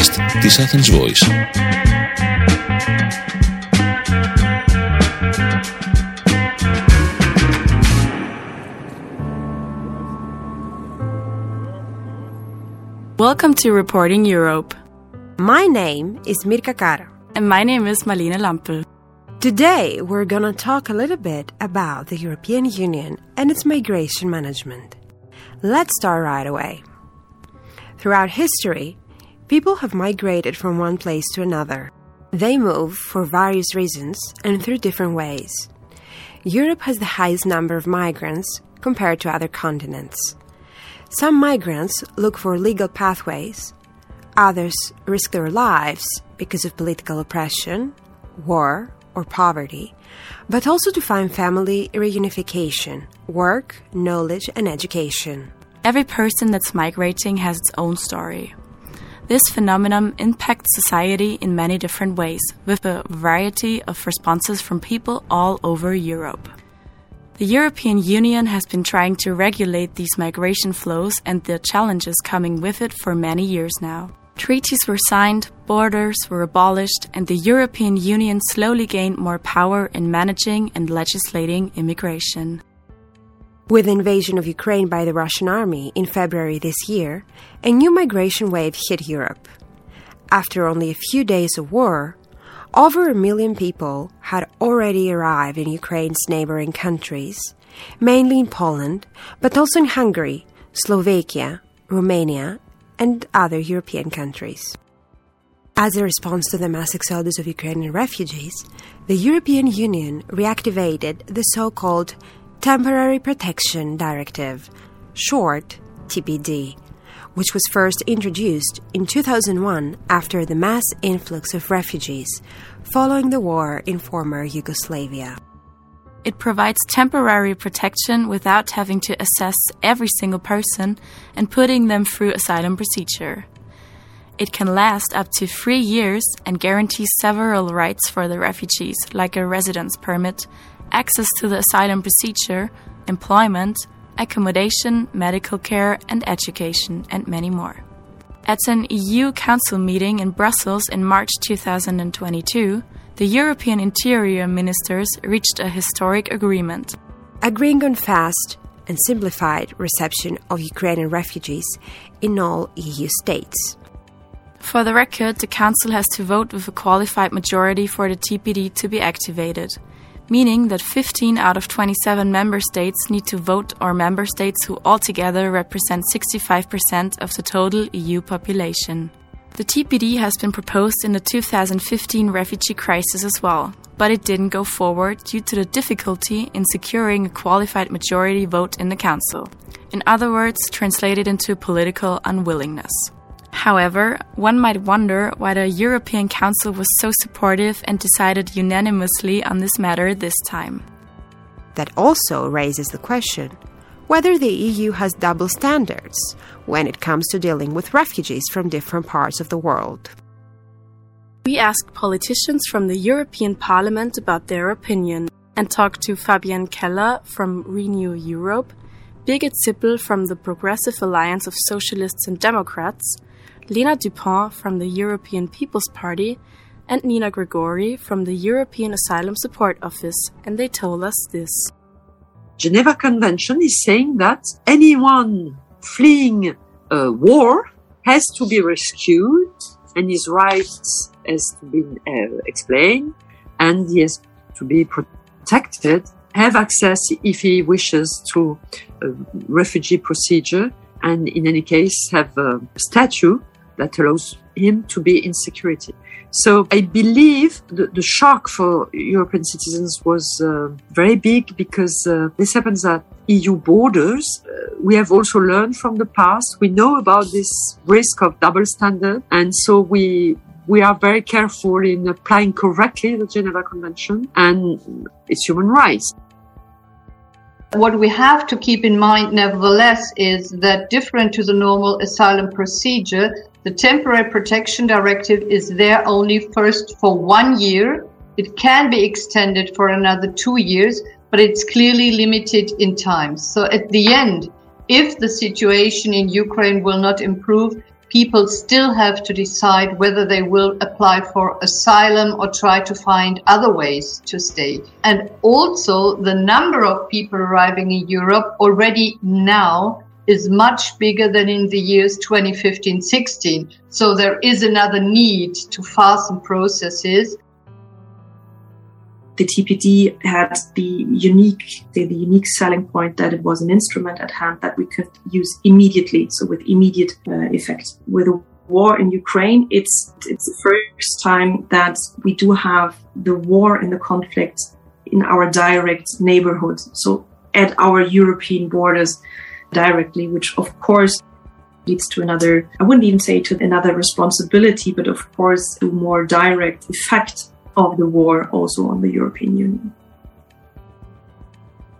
podcast της Athens Voice. Welcome to Reporting Europe. My name is Mirka Kara. And my name is Malina Lampel. Today we're going to talk a little bit about the European Union and its migration management. Let's start right away. Throughout history, people have migrated from one place to another. They move for various reasons and through different ways. Europe has the highest number of migrants compared to other continents. Some migrants look for legal pathways. Others risk their lives because of political oppression, war, or poverty, but also to find family reunification, work, knowledge, and education. Every person that's migrating has its own story. This phenomenon impacts society in many different ways, with a variety of responses from people all over Europe. The European Union has been trying to regulate these migration flows and the challenges coming with it for many years now. Treaties were signed, borders were abolished, and the European Union slowly gained more power in managing and legislating immigration. With the invasion of Ukraine by the Russian army in February this year, a new migration wave hit Europe. After only a few days of war, over 1 million people had already arrived in Ukraine's neighboring countries, mainly in Poland, but also in Hungary, Slovakia, Romania, and other European countries. As a response to the mass exodus of Ukrainian refugees, the European Union reactivated the so-called Temporary Protection Directive, short TPD, which was first introduced in 2001 after the mass influx of refugees following the war in former Yugoslavia. It provides temporary protection without having to assess every single person and putting them through asylum procedure. It can last up to 3 years and guarantees several rights for the refugees, like a residence permit, access to the asylum procedure, employment, accommodation, medical care and education, and many more. At an EU Council meeting in Brussels in March 2022, the European Interior Ministers reached a historic agreement. Agreeing on fast and simplified reception of Ukrainian refugees in all EU states. For the record, the Council has to vote with a qualified majority for the TPD to be activated, meaning that 15 out of 27 member states need to vote, or member states who altogether represent 65% of the total EU population. The TPD has been proposed in the 2015 refugee crisis as well, but it didn't go forward due to the difficulty in securing a qualified majority vote in the Council. In other words, translated into political unwillingness. However, one might wonder why the European Council was so supportive and decided unanimously on this matter this time. That also raises the question whether the EU has double standards when it comes to dealing with refugees from different parts of the world. We asked politicians from the European Parliament about their opinion and talked to Fabian Keller from Renew Europe, Birgit Sippel from the Progressive Alliance of Socialists and Democrats, Lina Dupont from the European People's Party, and Nina Gregori from the European Asylum Support Office, and they told us this. Geneva Convention is saying that anyone fleeing war has to be rescued, and his rights has been explained, and he has to be protected, have access if he wishes to a refugee procedure, and in any case have a statute that allows him to be in security. So I believe the shock for European citizens was very big, because this happens at EU borders. We have also learned from the past. We know about this risk of double standard, and so we are very careful in applying correctly the Geneva Convention and its human rights. What we have to keep in mind, nevertheless, is that different to the normal asylum procedure, the Temporary Protection Directive is there only first for 1 year. It can be extended for another 2 years, but it's clearly limited in time. So at the end, if the situation in Ukraine will not improve, people still have to decide whether they will apply for asylum or try to find other ways to stay. And also the number of people arriving in Europe already now is much bigger than in the years 2015-16. So there is another need to fasten processes. The TPD had the unique selling point that it was an instrument at hand that we could use immediately, so with immediate effect. With the war in Ukraine, it's the first time that we do have the war and the conflict in our direct neighborhood, so at our European borders directly, which of course leads to another, I wouldn't even say to another responsibility, but of course to more direct effect of the war also on the European Union.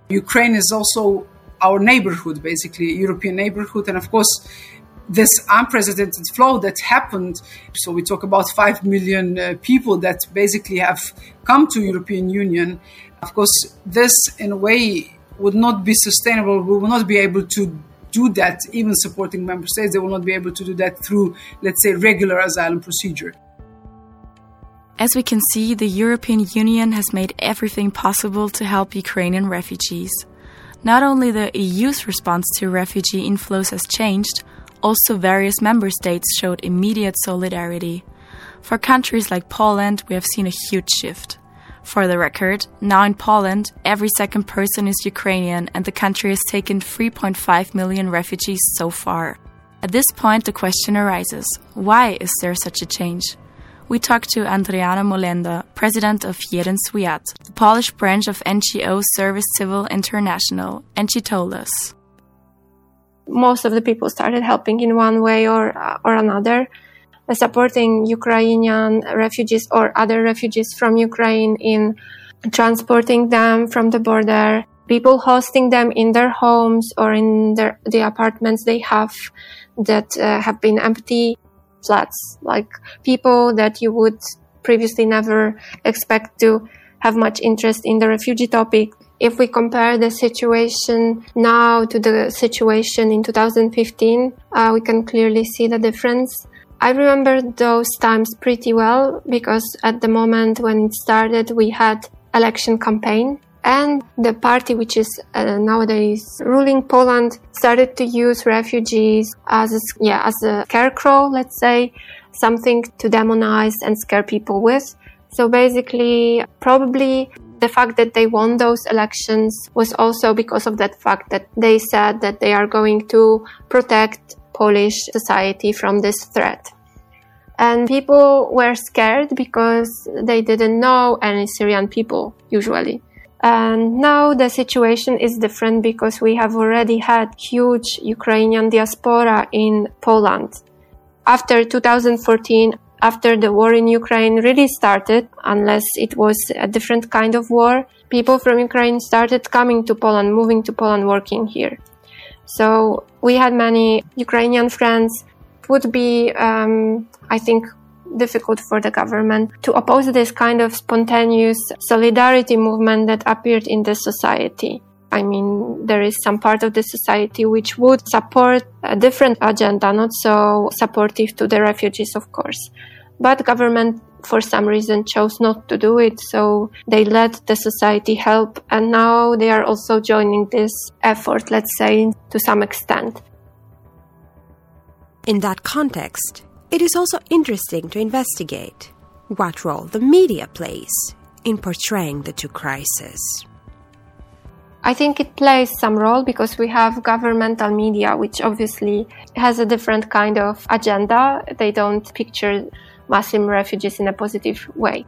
Ukraine is also our neighborhood, basically, European neighborhood. And of course, this unprecedented flow that happened, so we talk about 5 million people that basically have come to European Union. Of course, this in a way would not be sustainable. We will not be able to do that, even supporting member states. They will not be able to do that through, let's say, regular asylum procedure. As we can see, the European Union has made everything possible to help Ukrainian refugees. Not only the EU's response to refugee inflows has changed, also various member states showed immediate solidarity. For countries like Poland, we have seen a huge shift. For the record, now in Poland, every second person is Ukrainian and the country has taken 3.5 million refugees so far. At this point, the question arises, why is there such a change? We talked to Andriana Molenda, president of Jeden Świat, the Polish branch of NGO Service Civil International, and she told us. Most of the people started helping in one way or another, supporting Ukrainian refugees or other refugees from Ukraine in transporting them from the border, people hosting them in their homes or in the apartments they have that have been empty. Flats, like people that you would previously never expect to have much interest in the refugee topic. If we compare the situation now to the situation in 2015, we can clearly see the difference. I remember those times pretty well because at the moment when it started, we had election campaign. And the party, which is nowadays ruling Poland, started to use refugees as a scarecrow, let's say, something to demonize and scare people with. So basically, probably the fact that they won those elections was also because of that fact that they said that they are going to protect Polish society from this threat. And people were scared because they didn't know any Syrian people, usually. And now the situation is different because we have already had huge Ukrainian diaspora in Poland. After 2014, after the war in Ukraine really started, unless it was a different kind of war, people from Ukraine started coming to Poland, moving to Poland, working here. So we had many Ukrainian friends. It would be, I think, difficult for the government to oppose this kind of spontaneous solidarity movement that appeared in the society. I mean, there is some part of the society which would support a different agenda, not so supportive to the refugees, of course. But government, for some reason, chose not to do it, so they let the society help, and now they are also joining this effort, let's say, to some extent. In that context, it is also interesting to investigate what role the media plays in portraying the two crises. I think it plays some role because we have governmental media, which obviously has a different kind of agenda. They don't picture Muslim refugees in a positive way.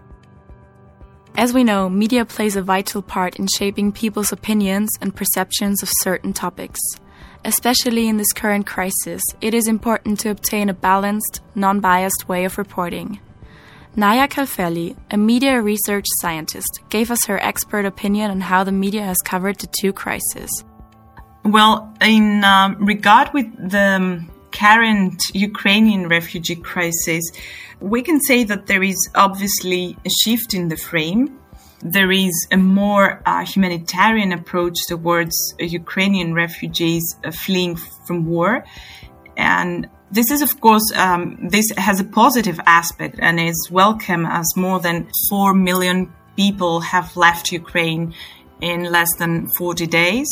As we know, media plays a vital part in shaping people's opinions and perceptions of certain topics. Especially in this current crisis, it is important to obtain a balanced, non-biased way of reporting. Naya Kalfeli, a media research scientist, gave us her expert opinion on how the media has covered the two crises. Well, in regard with the current Ukrainian refugee crisis, we can say that there is obviously a shift in the frame. There is a more humanitarian approach towards Ukrainian refugees fleeing from war. And This is, of course, this has a positive aspect and is welcome, as more than 4 million people have left Ukraine in less than 40 days.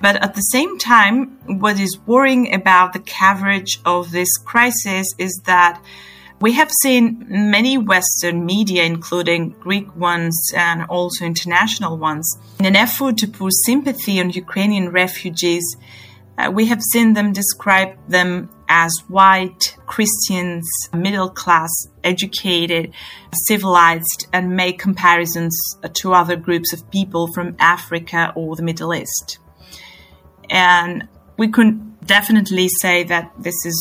But at the same time, what is worrying about the coverage of this crisis is that we have seen many Western media, including Greek ones and also international ones, in an effort to pour sympathy on Ukrainian refugees. We have seen them describe them as white, Christians, middle class, educated, civilized, and make comparisons to other groups of people from Africa or the Middle East. And we can definitely say that this is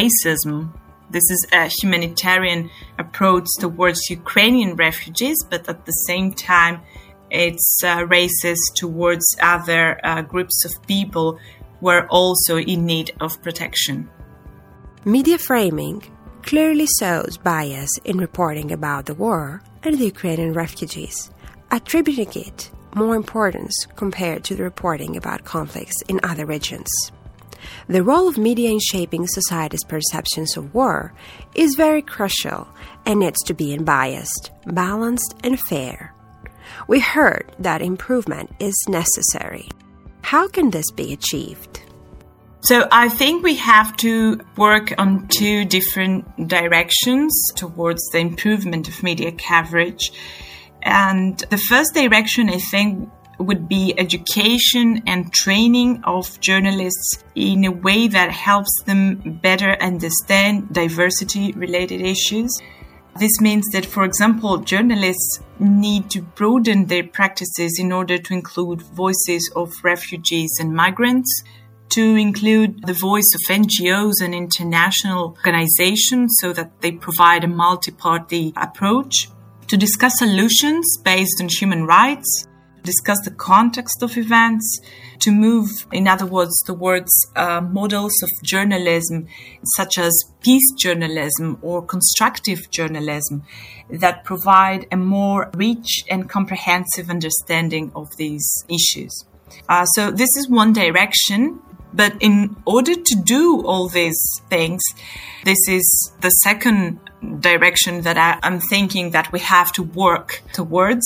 racism. This is a humanitarian approach towards Ukrainian refugees, but at the same time, it's racist towards other groups of people who are also in need of protection. Media framing clearly shows bias in reporting about the war and the Ukrainian refugees, attributing it more importance compared to the reporting about conflicts in other regions. The role of media in shaping society's perceptions of war is very crucial and needs to be unbiased, balanced, and fair. We heard that improvement is necessary. How can this be achieved? So I think we have to work on two different directions towards the improvement of media coverage. And the first direction, I think, would be education and training of journalists in a way that helps them better understand diversity-related issues. This means that, for example, journalists need to broaden their practices in order to include voices of refugees and migrants, to include the voice of NGOs and international organizations so that they provide a multi-party approach, to discuss solutions based on human rights, discuss the context of events, to move, in other words, towards models of journalism such as peace journalism or constructive journalism that provide a more rich and comprehensive understanding of these issues. So this is one direction, but in order to do all these things, this is the second direction that I'm thinking that we have to work towards,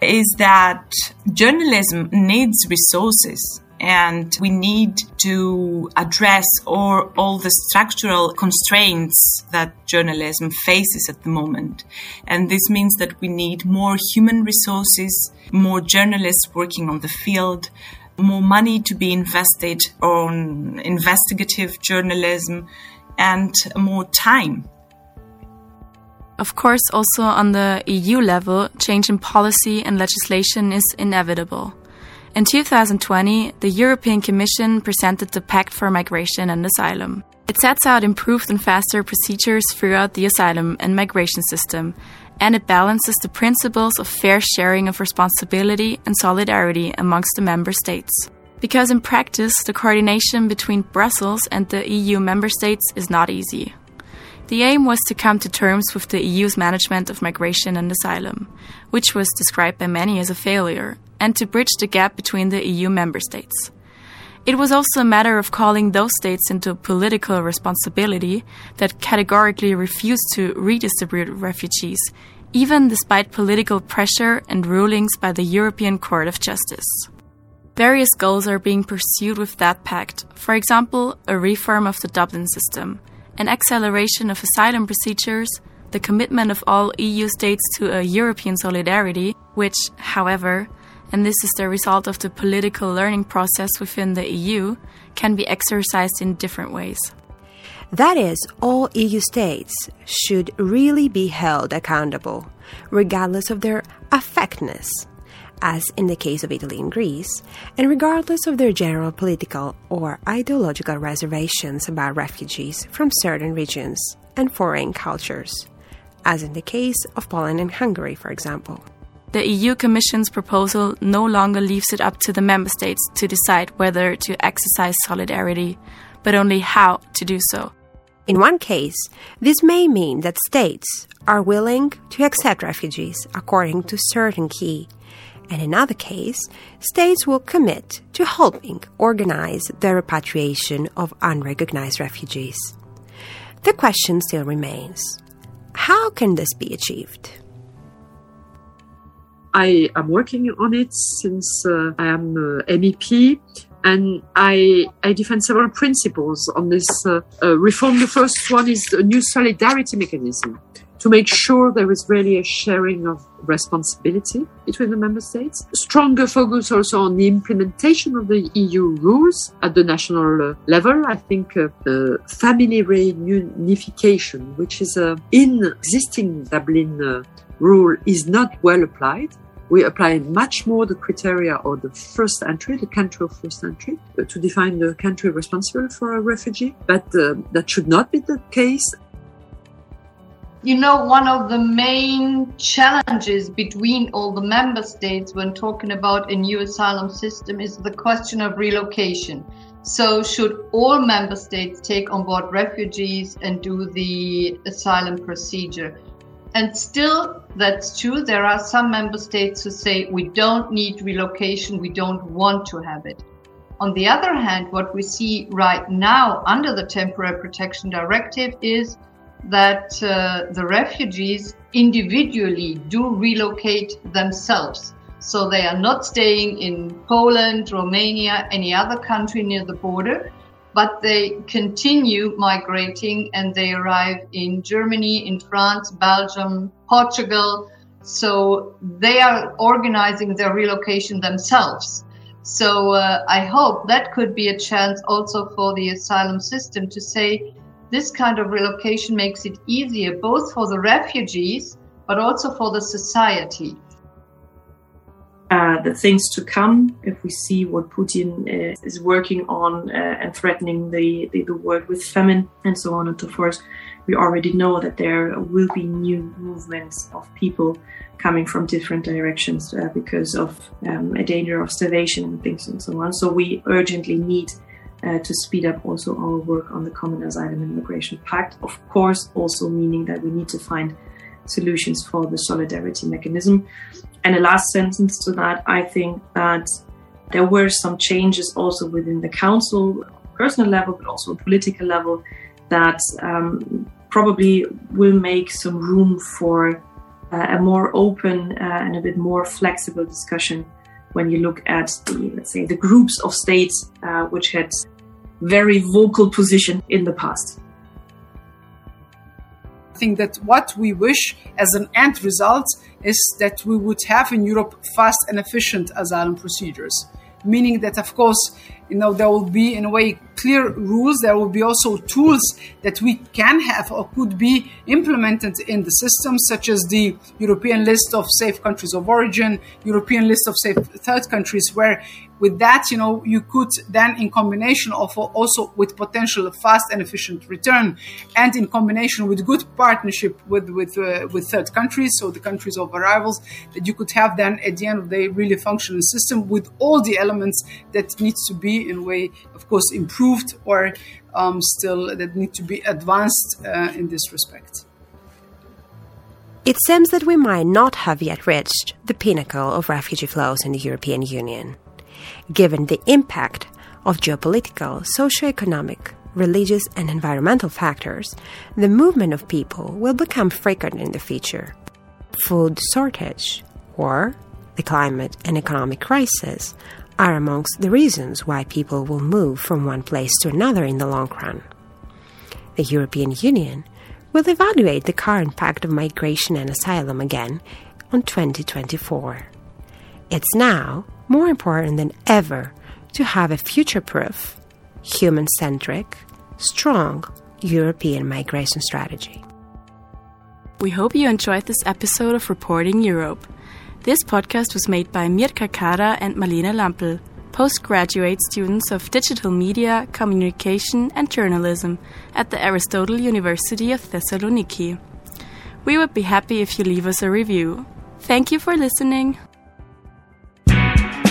is that journalism needs resources, and we need to address all the structural constraints that journalism faces at the moment. And this means that we need more human resources, more journalists working on the field, more money to be invested on investigative journalism, and more time. Of course, also on the EU level, change in policy and legislation is inevitable. In 2020, the European Commission presented the Pact for Migration and Asylum. It sets out improved and faster procedures throughout the asylum and migration system, and it balances the principles of fair sharing of responsibility and solidarity amongst the member states. Because in practice, the coordination between Brussels and the EU member states is not easy. The aim was to come to terms with the EU's management of migration and asylum, which was described by many as a failure, and to bridge the gap between the EU member states. It was also a matter of calling those states into political responsibility that categorically refused to redistribute refugees, even despite political pressure and rulings by the European Court of Justice. Various goals are being pursued with that pact, for example, a reform of the Dublin system, an acceleration of asylum procedures, the commitment of all EU states to a European solidarity, which, however, and this is the result of the political learning process within the EU, can be exercised in different ways. That is, all EU states should really be held accountable, regardless of their affectedness, as in the case of Italy and Greece, and regardless of their general political or ideological reservations about refugees from certain regions and foreign cultures, as in the case of Poland and Hungary, for example. The EU Commission's proposal no longer leaves it up to the member states to decide whether to exercise solidarity, but only how to do so. In one case, this may mean that states are willing to accept refugees according to certain key, and in another case, states will commit to helping organize the repatriation of unrecognized refugees. The question still remains, how can this be achieved? I am working on it since I am MEP, and I defend several principles on this reform. The first one is a new solidarity mechanism to make sure there is really a sharing of responsibility between the member states. Stronger focus also on the implementation of the EU rules at the national level. I think family reunification, which is in existing Dublin rule, is not well applied. We apply much more the criteria of the first entry, the country of first entry, to define the country responsible for a refugee. But that should not be the case. You know, one of the main challenges between all the member states when talking about a new asylum system is the question of relocation. So should all member states take on board refugees and do the asylum procedure? And still, that's true. There are some member states who say we don't need relocation, we don't want to have it. On the other hand, what we see right now under the Temporary Protection Directive is that the refugees individually do relocate themselves. So they are not staying in Poland, Romania, any other country near the border, but they continue migrating and they arrive in Germany, in France, Belgium, Portugal. So they are organizing their relocation themselves. So I hope that could be a chance also for the asylum system to say, this kind of relocation makes it easier, both for the refugees, but also for the society. The things to come, if we see what Putin is working on and threatening the world with famine and so on and so forth, we already know that there will be new movements of people coming from different directions because of a danger of starvation and things and so on. So we urgently need to speed up also our work on the Common Asylum and Migration Pact, of course, also meaning that we need to find solutions for the solidarity mechanism. And a last sentence to that, I think that there were some changes also within the Council, personal level, but also political level, that probably will make some room for a more open and a bit more flexible discussion when you look at the groups of states which had very vocal position in the past. I think that what we wish as an end result is that we would have in Europe fast and efficient asylum procedures, meaning that, of course, there will be, in a way, clear rules. There will be also tools that we can have or could be implemented in the system, such as the European list of safe countries of origin, European list of safe third countries, where with that, you could then, in combination of also with potential fast and efficient return, and in combination with good partnership with third countries, so the countries of arrivals, that you could have then at the end of the day really functional system with all the elements that needs to be, in a way, of course, improved or still that need to be advanced in this respect. It seems that we might not have yet reached the pinnacle of refugee flows in the European Union, given the impact of geopolitical, socio-economic, religious and environmental factors. The movement of people will become frequent in the future. Food shortage, war, the climate and economic crisis are amongst the reasons why people will move from one place to another in the long run. The European Union will evaluate the current Pact of Migration and Asylum again on 2024. It's now more important than ever to have a future-proof, human-centric, strong European migration strategy. We hope you enjoyed this episode of Reporting Europe. This podcast was made by Mirka Kara and Malina Lampel, postgraduate students of digital media, communication and journalism at the Aristotle University of Thessaloniki. We would be happy if you leave us a review. Thank you for listening.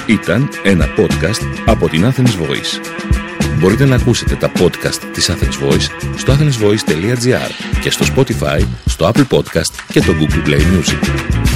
Ήταν ένα podcast από την Athens Voice. Μπορείτε να ακούσετε τα podcast της Athens Voice στο athensvoice.gr και στο Spotify, στο Apple Podcast και το Google Play Music.